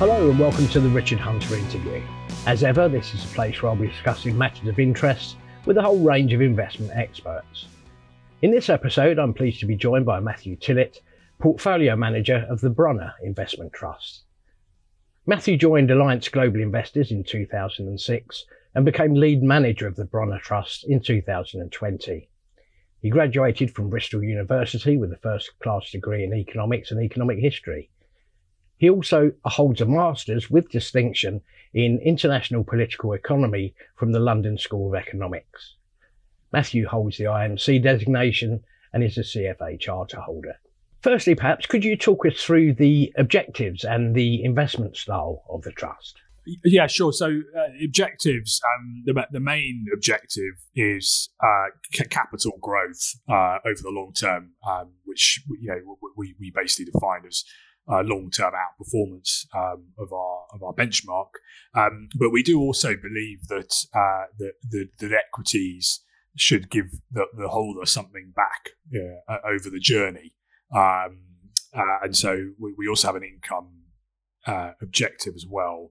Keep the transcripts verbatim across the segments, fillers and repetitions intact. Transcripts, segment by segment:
Hello and welcome to the Richard Hunter interview. As ever, this is a place where I'll be discussing matters of interest with a whole range of investment experts. In this episode, I'm pleased to be joined by Matthew Tillett, Portfolio Manager of the Brunner Investment Trust. Matthew joined Alliance Global Investors in two thousand six and became lead manager of the Brunner Trust in two thousand twenty. He graduated from Bristol University with a first-class degree in economics and economic history. He also holds a master's with distinction in international political economy from the London School of Economics. Matthew holds the I M C designation and is a C F A charter holder. Firstly, perhaps, could you talk us through the objectives and the investment style of the trust? Yeah, sure. So uh, objectives, um, the, the main objective is uh, c- capital growth uh, over the long term, um, which you know, we, we basically define as uh, long-term outperformance um, of our of our benchmark. Um, but we do also believe that uh, that, that, that equities should give the, the holder something back yeah, uh, over the journey. Um, uh, and so we, we also have an income uh, objective as well.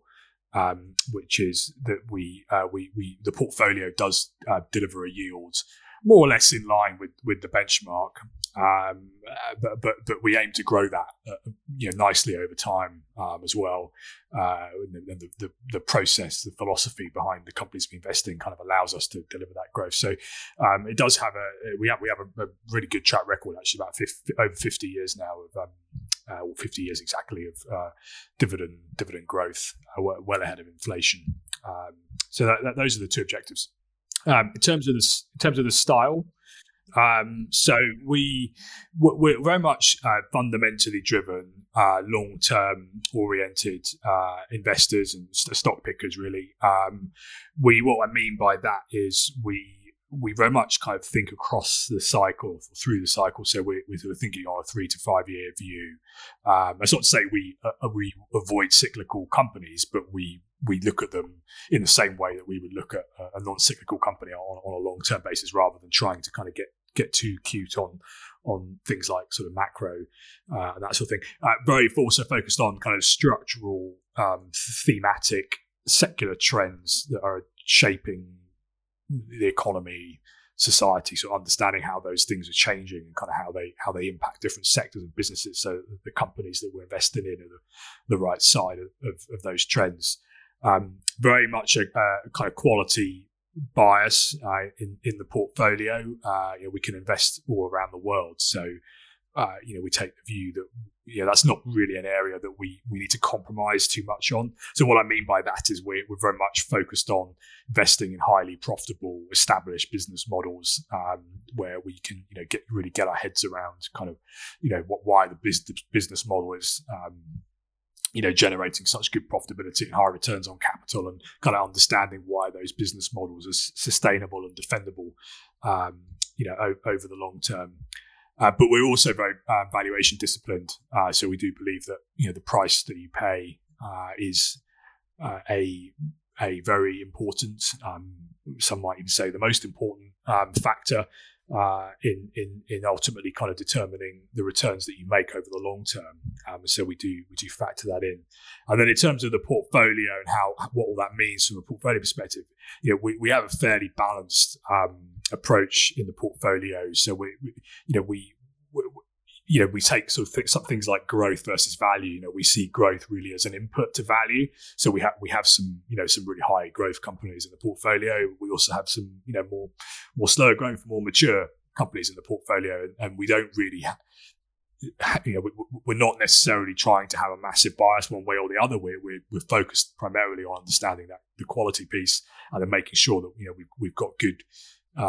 Um, which is that we uh, we we the portfolio does uh, deliver a yield more or less in line with, with the benchmark, um, uh, but, but but we aim to grow that uh, you know, nicely over time um, as well. Uh, and the, the the process, the philosophy behind the companies we invest in, kind of allows us to deliver that growth. So um, it does have a we have we have a, a really good track record actually, about fifty, over fifty years now of. Um, Uh, or fifty years exactly of uh, dividend dividend growth, uh, well ahead of inflation. Um, so that, that, those are the two objectives. Um, in terms of the in terms of the style, um, so we we're very much uh, fundamentally driven, uh, long term oriented uh, investors and stock pickers. Really, um, we what I mean by that is we. We very much kind of think across the cycle, through the cycle. So we're, we're thinking on a three to five year view. Um, that's not to say we uh, we avoid cyclical companies, but we we look at them in the same way that we would look at a non-cyclical company on, on a long term basis, rather than trying to kind of get get too cute on on things like sort of macro uh, and that sort of thing. Uh, very also focused on kind of structural, um, thematic, secular trends that are shaping the economy, society, so understanding how those things are changing and kind of how they how they impact different sectors and businesses, so the companies that we're investing in are the, the right side of, of, of those trends. Um, very much a, a kind of quality bias uh, in, in the portfolio. Uh, you know, we can invest all around the world, so uh, you know we take the view that you know, that's not really an area that we we need to compromise too much on. So what I mean by that is we're, we're very much focused on investing in highly profitable, established business models um, where we can, you know, get really get our heads around kind of, you know, what why the business business model is, um, you know, generating such good profitability and high returns on capital, and kind of understanding why those business models are sustainable and defendable, um, you know, o- over the long term. Uh, but we're also very uh, valuation disciplined, uh, so we do believe that you know the price that you pay uh, is uh, a a very important, um, some might even say the most important um, factor uh, in in in ultimately kind of determining the returns that you make over the long term. Um, so we do we do factor that in, and then in terms of the portfolio and how what all that means from a portfolio perspective, you know we we have a fairly balanced Um, approach in the portfolio. So we, we you know we, we you know we take sort of th- some things like growth versus value. You know we see growth really as an input to value, so we have we have some you know some really high growth companies in the portfolio. We also have some you know more more slower growth, more mature companies in the portfolio, and, and we don't really ha- you know we, we're not necessarily trying to have a massive bias one way or the other. We're, we're we're focused primarily on understanding that the quality piece and then making sure that you know we've, we've got good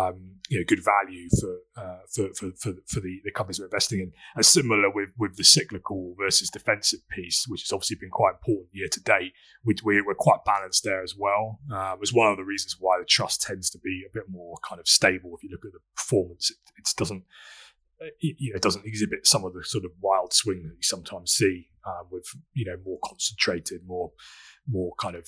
Um, you know, good value for uh, for for for, for the, the companies we're investing in, and similar with, with the cyclical versus defensive piece, which has obviously been quite important year to date. We, we're quite balanced there as well. Um, it's one of the reasons why the trust tends to be a bit more kind of stable. If you look at the performance, it, it doesn't it, you know it doesn't exhibit some of the sort of wild swing that you sometimes see uh, with you know more concentrated, more more kind of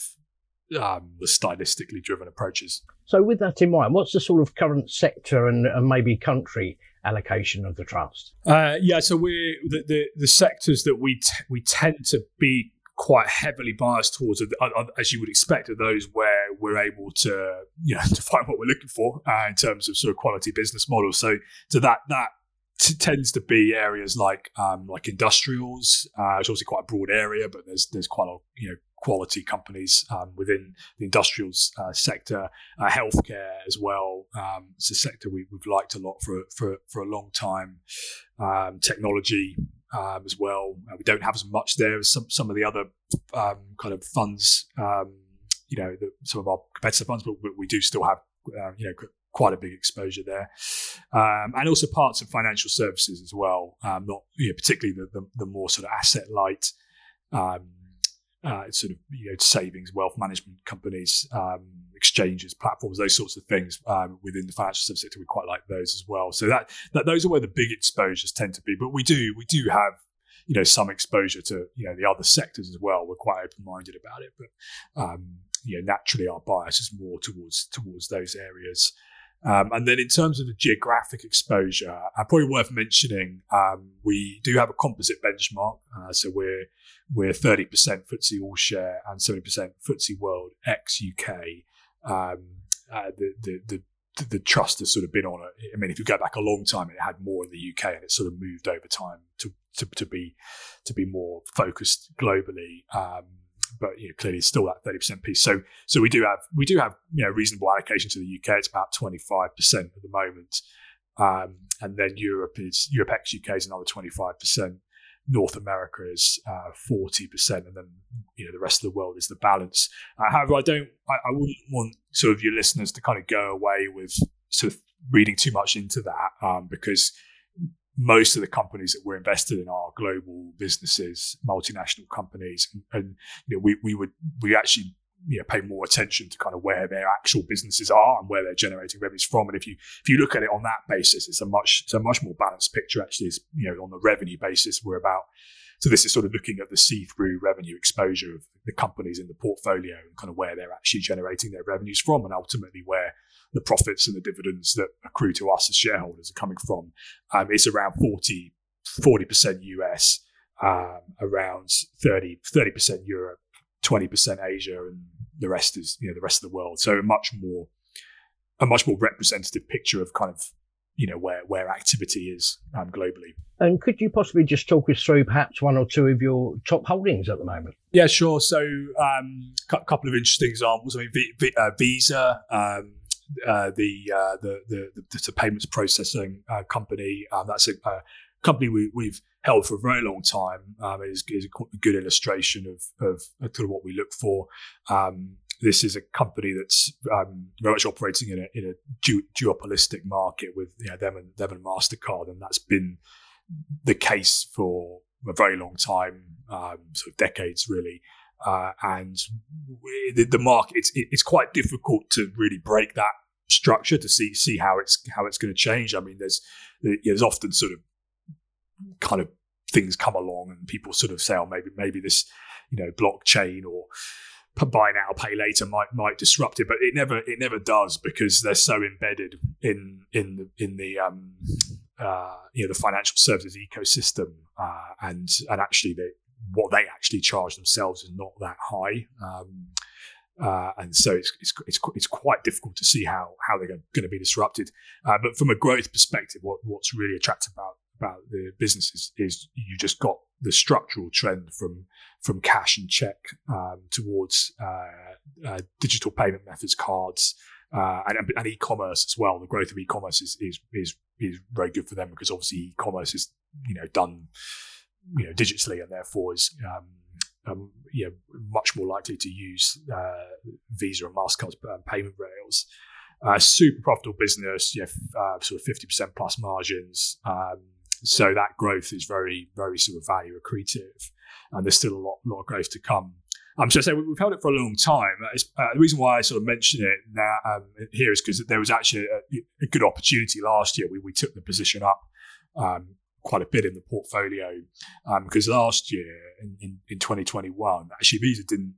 Um, the stylistically driven approaches. So with that in mind, what's the sort of current sector and, and maybe country allocation of the trust? Uh, yeah, so we're the, the, the sectors that we t- we tend to be quite heavily biased towards, as you would expect, are those where we're able to, you know, to find what we're looking for uh, in terms of sort of quality business models. So, so that that t- tends to be areas like um, like industrials. Uh, it's obviously quite a broad area, but there's there's quite a lot, you know, quality companies um, within the industrials uh, sector, uh, healthcare as well. Um, it's a sector we, we've liked a lot for for for a long time. Um, technology. Um, as well, uh, we don't have as much there as some some of the other um, kind of funds, um, you know, the, some of our competitor funds, but we do still have, uh, you know, quite a big exposure there, um, and also parts of financial services as well. Um, not you know, particularly the, the the more sort of asset light, um, uh, sort of you know savings, wealth management companies, um, exchanges, platforms, those sorts of things um, within the financial services sector. We quite like those as well. So that, that those are where the big exposures tend to be. But we do we do have you know some exposure to you know the other sectors as well. We're quite open minded about it, but um, you know naturally our bias is more towards towards those areas. Um, and then in terms of the geographic exposure, uh, probably worth mentioning, um, we do have a composite benchmark. Uh, so we're we're thirty percent F T S E All Share and seventy percent F T S E World ex U K. Um, uh, the, the the the trust has sort of been on it. I mean, if you go back a long time, it had more in the U K, and it sort of moved over time to to, to be to be more focused globally. Um, but you know, clearly, it's still that thirty percent piece. So so we do have we do have you know reasonable allocation to the U K. It's about twenty-five percent at the moment, um, and then Europe is Europe ex U K is another twenty-five percent. North America is uh, forty percent, and then you know the rest of the world is the balance. Uh, however, I don't, I, I wouldn't want sort of your listeners to kind of go away with sort of reading too much into that, um, because most of the companies that we're invested in are global businesses, multinational companies, and, and you know we we would we actually you know pay more attention to kind of where their actual businesses are and where they're generating revenues from. And if you if you look at it on that basis, it's a much it's a much more balanced picture. Actually, is you know on the revenue basis, we're about so this is sort of looking at the see-through revenue exposure of the companies in the portfolio and kind of where they're actually generating their revenues from, and ultimately where the profits and the dividends that accrue to us as shareholders are coming from. Um, it's around forty percent U S, um, around thirty percent Europe, twenty percent Asia, and the rest is you know the rest of the world. So a much more a much more representative picture of kind of you know where where activity is um, globally. And could you possibly just talk us through perhaps one or two of your top holdings at the moment? Yeah, sure. So um, a couple of interesting examples. I mean, v- v- uh, Visa. Um, Uh, the, uh, the the the the payments processing uh, company. Um, that's a, a company we, we've held for a very long time. Um, it is, is a good illustration of, of of sort of what we look for. Um, this is a company that's um, very much operating in a in a du- duopolistic market with you know, them and them and MasterCard, and that's been the case for a very long time, um, sort of decades really. Uh, and we, the, the market, it's, it, it's quite difficult to really break that structure to see see how it's how it's going to change. I mean, there's there's often sort of kind of things come along and people sort of say, oh, maybe maybe this you know blockchain or buy now pay later might might disrupt it, but it never it never does because they're so embedded in in the in the um, uh, you know the financial services ecosystem, uh, and and actually they. What they actually charge themselves is not that high, um, uh, and so it's, it's it's it's quite difficult to see how how they're going to be disrupted. Uh, but from a growth perspective, what what's really attractive about about the business is, is you just got the structural trend from from cash and check um, towards uh, uh, digital payment methods, cards, uh, and and e-commerce as well. The growth of e-commerce is is is is very good for them because obviously e-commerce is you know done. You know, digitally, and therefore is um, um, you know much more likely to use uh, Visa and MasterCard's payment rails. Uh, super profitable business, yeah, uh, sort of fifty percent plus margins. Um, so that growth is very, very sort of value accretive, and there's still a lot, lot of growth to come. Um, so I say we've held it for a long time. Uh, the reason why I sort of mention it now um, here is because there was actually a, a good opportunity last year. We we took the position up. Um, quite a bit in the portfolio um, because last year in, in, in twenty twenty-one, actually Visa didn't,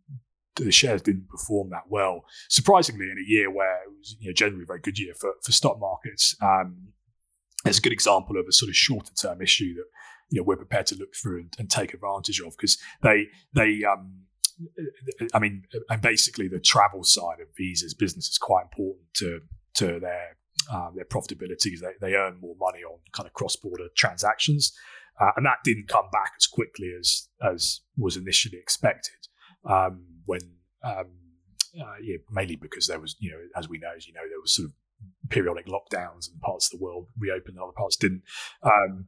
the shares didn't perform that well. Surprisingly, in a year where it was you know, generally a very good year for, for stock markets, um, it's a good example of a sort of shorter term issue that you know, we're prepared to look through and, and take advantage of, because they they um I mean, and basically the travel side of Visa's business is quite important to to their uh, their profitability, because they, they earn more money on kind of cross-border transactions, uh, and that didn't come back as quickly as as was initially expected, um, when um, uh, yeah, mainly because there was, you know, as we know, as you know, there was sort of periodic lockdowns and parts of the world reopened and other parts didn't. Um,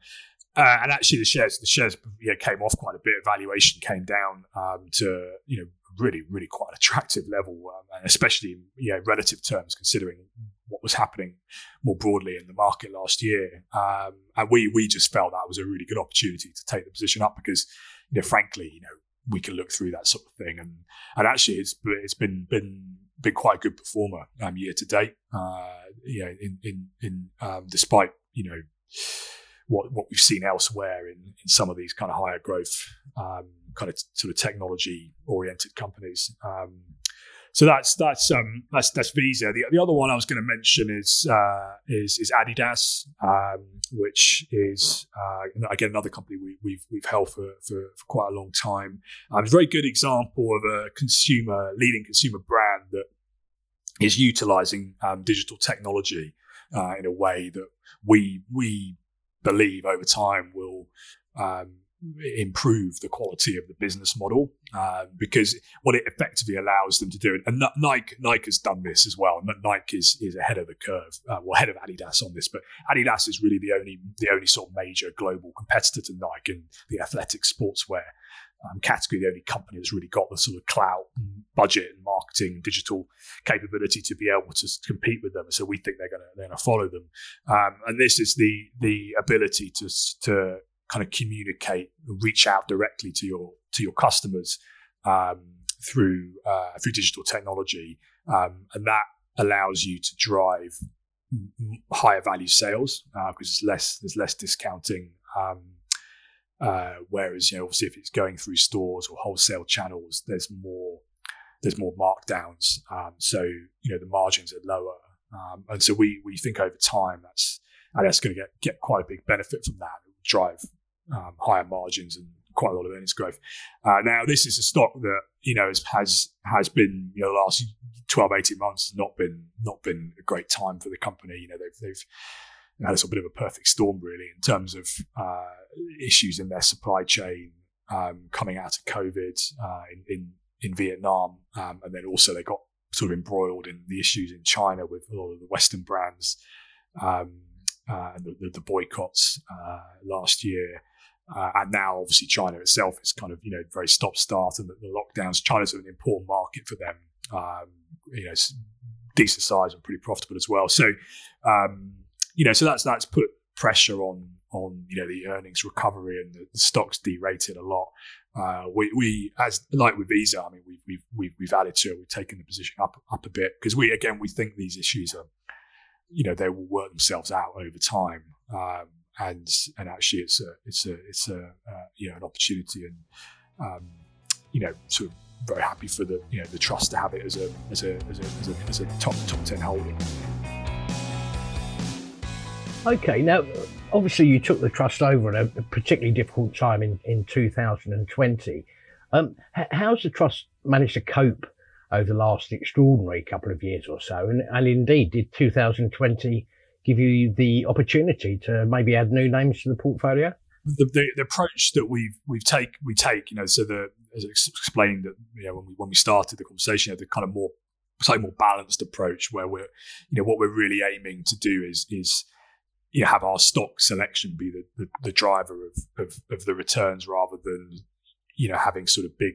Uh, and actually, the shares the shares you know, came off quite a bit. Valuation came down um, to you know really really quite an attractive level, um, and especially in you know, relative terms, considering what was happening more broadly in the market last year. Um, and we we just felt that was a really good opportunity to take the position up, because you know frankly you know we can look through that sort of thing, and and actually it's it's been been. been quite a good performer um, year to date. Uh, you know in in in um, despite you know. What what we've seen elsewhere in, in some of these kind of higher growth, um, kind of t- sort of technology oriented companies. Um, so that's that's um, that's that's Visa. The the other one I was going to mention is uh, is is Adidas, um, which is uh, again another company we, we've we've held for, for for quite a long time. Um, it's a very good example of a consumer leading consumer brand that is utilizing um, digital technology uh, in a way that we we. believe over time will um, improve the quality of the business model, uh, because what it effectively allows them to do, and Nike Nike has done this as well. Nike is is ahead of the curve, uh, well ahead of Adidas on this, but Adidas is really the only the only sort of major global competitor to Nike in the athletic sportswear um, category. The only company that's really got the sort of clout, budget, and marketing, digital capability to be able to compete with them. So we think they're going to they're going to follow them. Um, and this is the the ability to to kind of communicate, reach out directly to your to your customers um, through uh, through digital technology, um, and that allows you to drive higher value sales, because uh, there's less there's less discounting. Um, Uh, whereas, you know, obviously, if it's going through stores or wholesale channels, there's more there's more markdowns. Um, so you know the margins are lower, um, and so we we think over time that's and that's going to get get quite a big benefit from that. It will drive um, higher margins and quite a lot of earnings growth. Uh, now, this is a stock that you know has has, has been you know the last twelve, eighteen months not been not been a great time for the company. You know they've they've had a sort of bit of a perfect storm really in terms of. Uh, issues in their supply chain um, coming out of COVID uh, in, in in Vietnam, um, and then also they got sort of embroiled in the issues in China with a lot of the Western brands um, uh, and the, the boycotts uh, last year, uh, and now obviously China itself is kind of you know very stop start, and the, the lockdowns. China's an important market for them, um, you know, it's decent size and pretty profitable as well. So um, you know, so that's that's put pressure on. on you know the earnings recovery, and the, the stock's derated a lot. Uh, we, we as like with Visa, I mean we've we've we've, we've added to it. We've taken the position up up a bit, because we again we think these issues are you know they will work themselves out over time, um, and and actually it's a it's a it's a uh, you know an opportunity, and um, you know sort of very happy for the you know the trust to have it as a as a as a as a, as a top top ten holding. Okay, now obviously you took the trust over at a particularly difficult time in, in two thousand twenty. Um, how's the trust managed to cope over the last extraordinary couple of years or so? And, and indeed, did two thousand twenty give you the opportunity to maybe add new names to the portfolio? The, the, the approach that we've we've take we take, you know, so the as I explained that you know when we when we started the conversation, you know, the kind of more slightly more balanced approach where we're you know what we're really aiming to do is is you know, have our stock selection be the, the, the driver of, of, of the returns, rather than, you know, having sort of big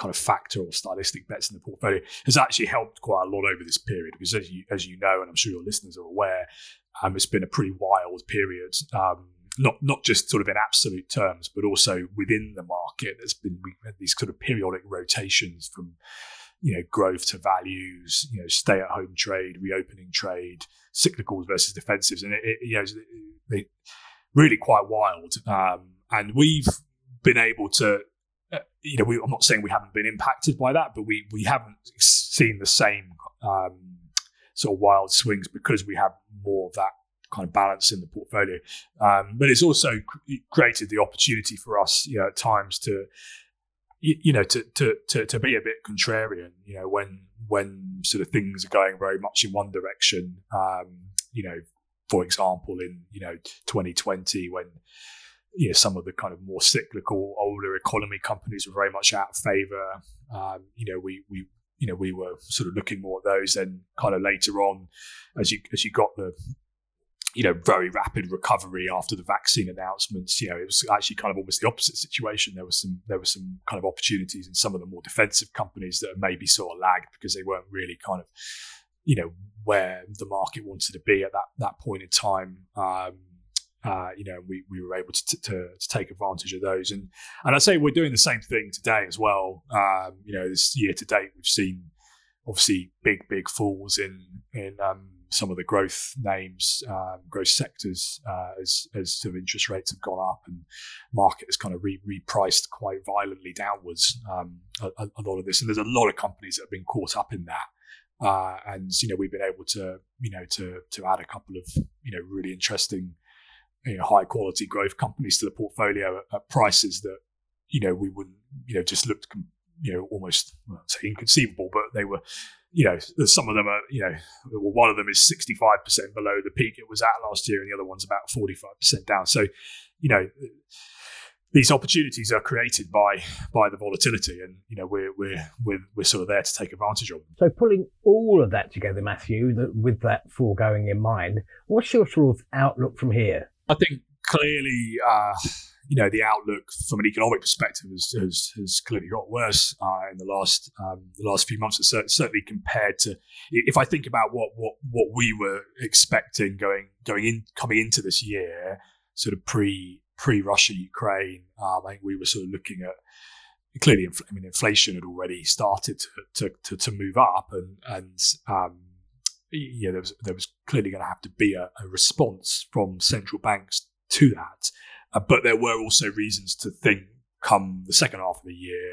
kind of factor or stylistic bets in the portfolio. Has actually helped quite a lot over this period, because as you, as you know, and I'm sure your listeners are aware, um, it's been a pretty wild period, um, not not just sort of in absolute terms, but also within the market. There's been these sort of periodic rotations from, you know, growth to values, you know, stay-at-home trade, reopening trade, cyclicals versus defensives, and it, it you know, it's it really quite wild. Um, and we've been able to, uh, you know, we, I'm not saying we haven't been impacted by that, but we we haven't seen the same um, sort of wild swings, because we have more of that kind of balance in the portfolio. Um, but it's also cr- created the opportunity for us, you know, at times to, you, you know, to, to to to be a bit contrarian, you know, when when sort of things are going very much in one direction. Um, you know, for example, in you know twenty twenty when you know, some of the kind of more cyclical, older economy companies were very much out of favour. Um, you know, we we you know we were sort of looking more at those. Then, kind of later on, as you as you got the you know very rapid recovery after the vaccine announcements, you know, it was actually kind of almost the opposite situation. There was some there were some kind of opportunities in some of the more defensive companies that maybe sort of lagged because they weren't really kind of you know where the market wanted to be at that that point in time. Um, Uh, you know, we, we were able to, t- to to take advantage of those, and and I say we're doing the same thing today as well. Um, you know, this year to date, we've seen obviously big big falls in in um, some of the growth names, um, growth sectors, uh, as as sort of interest rates have gone up and market has kind of re- repriced quite violently downwards. Um, a, a lot of this, and there's a lot of companies that have been caught up in that. Uh, and you know, we've been able to you know to to add a couple of you know really interesting, you know, high quality growth companies to the portfolio at, at prices that, you know, we wouldn't, you know, just looked, you know, almost well, say inconceivable, but they were, you know, some of them are, you know, well, one of them is sixty-five percent below the peak it was at last year, and the other one's about forty-five percent down. So, you know, these opportunities are created by by the volatility, and you know we're we're we're, we're sort of there to take advantage of them. So pulling all of that together, Matthew, that, with that foregoing in mind, what's your sort of outlook from here? I think clearly, uh, you know, the outlook from an economic perspective has, has, has clearly got worse uh, in the last um, the last few months. Certainly compared to, if I think about what what, what we were expecting going going in coming into this year, sort of pre pre Russia Ukraine, um, I think we were sort of looking at clearly. Infl- I mean, inflation had already started to to, to, to move up, and and. Um, Yeah, there was there was clearly going to have to be a, a response from central banks to that, uh, but there were also reasons to think, come the second half of the year,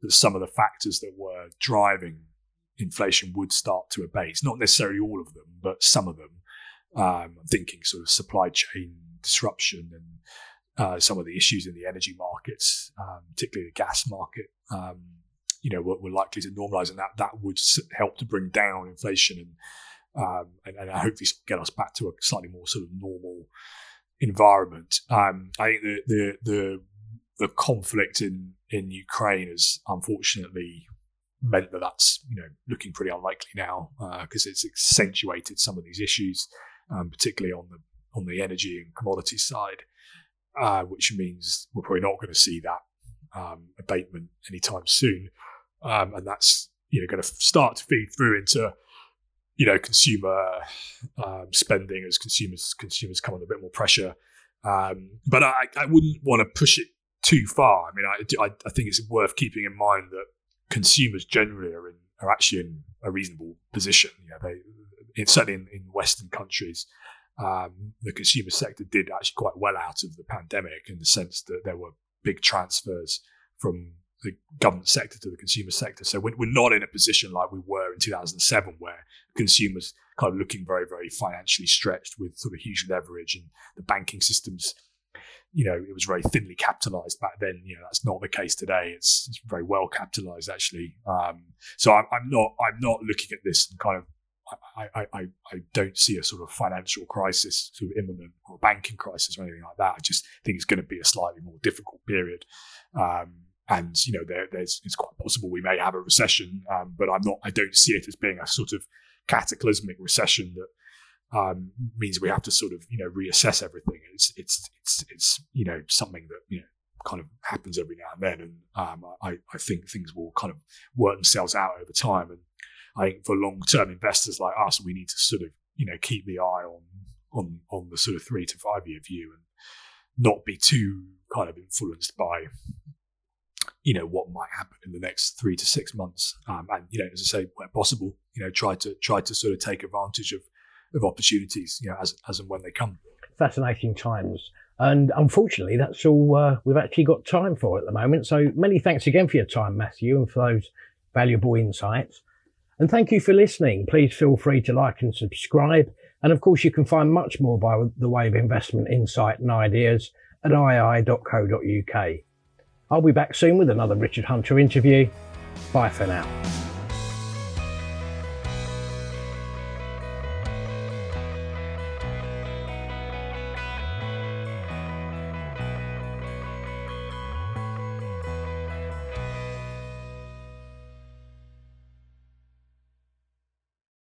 that some of the factors that were driving inflation would start to abate. Not necessarily all of them, but some of them. Um, I'm thinking sort of supply chain disruption and uh, some of the issues in the energy markets, um, particularly the gas market. Um, you know, were, were likely to normalise, and that that would help to bring down inflation and. Um, and, and hopefully get us back to a slightly more sort of normal environment. Um, I think the, the the the conflict in in Ukraine has unfortunately meant that that's you know looking pretty unlikely now, because uh, it's accentuated some of these issues, um, particularly on the on the energy and commodity side, uh, which means we're probably not going to see that um, abatement anytime soon, um, and that's you know going to start to feed through into you know, consumer um, spending as consumers consumers come under a bit more pressure. Um, but I, I wouldn't want to push it too far. I mean, I, I, I think it's worth keeping in mind that consumers generally are in, are actually in a reasonable position. You know, they certainly in, in Western countries, um, the consumer sector did actually quite well out of the pandemic, in the sense that there were big transfers from the government sector to the consumer sector. So we're not in a position like we were in two thousand seven, where consumers kind of looking very, very financially stretched with sort of huge leverage, and the banking systems, you know, it was very thinly capitalized back then. You know, that's not the case today. It's, it's very well capitalized, actually. Um, so I'm, I'm not, I'm not looking at this and kind of, I, I, I, I don't see a sort of financial crisis sort of imminent, or a banking crisis or anything like that. I just think it's going to be a slightly more difficult period. Um, And you know, there, there's it's quite possible we may have a recession, um, but I'm not. I don't see it as being a sort of cataclysmic recession that um, means we have to sort of you know reassess everything. It's it's it's it's you know something that you know kind of happens every now and then, and um, I I think things will kind of work themselves out over time. And I think for long-term investors like us, we need to sort of you know keep the eye on on on the sort of three to five year view, and not be too kind of influenced by you know what might happen in the next three to six months, um, and you know, as I say, where possible, you know, try to try to sort of take advantage of, of opportunities, you know, as as and when they come. Fascinating times, and unfortunately, that's all uh, we've actually got time for at the moment. So, many thanks again for your time, Matthew, and for those valuable insights. And thank you for listening. Please feel free to like and subscribe, And of course, you can find much more by the way of investment insight and ideas at i i dot co dot u k. I'll be back soon with another Richard Hunter interview. Bye for now.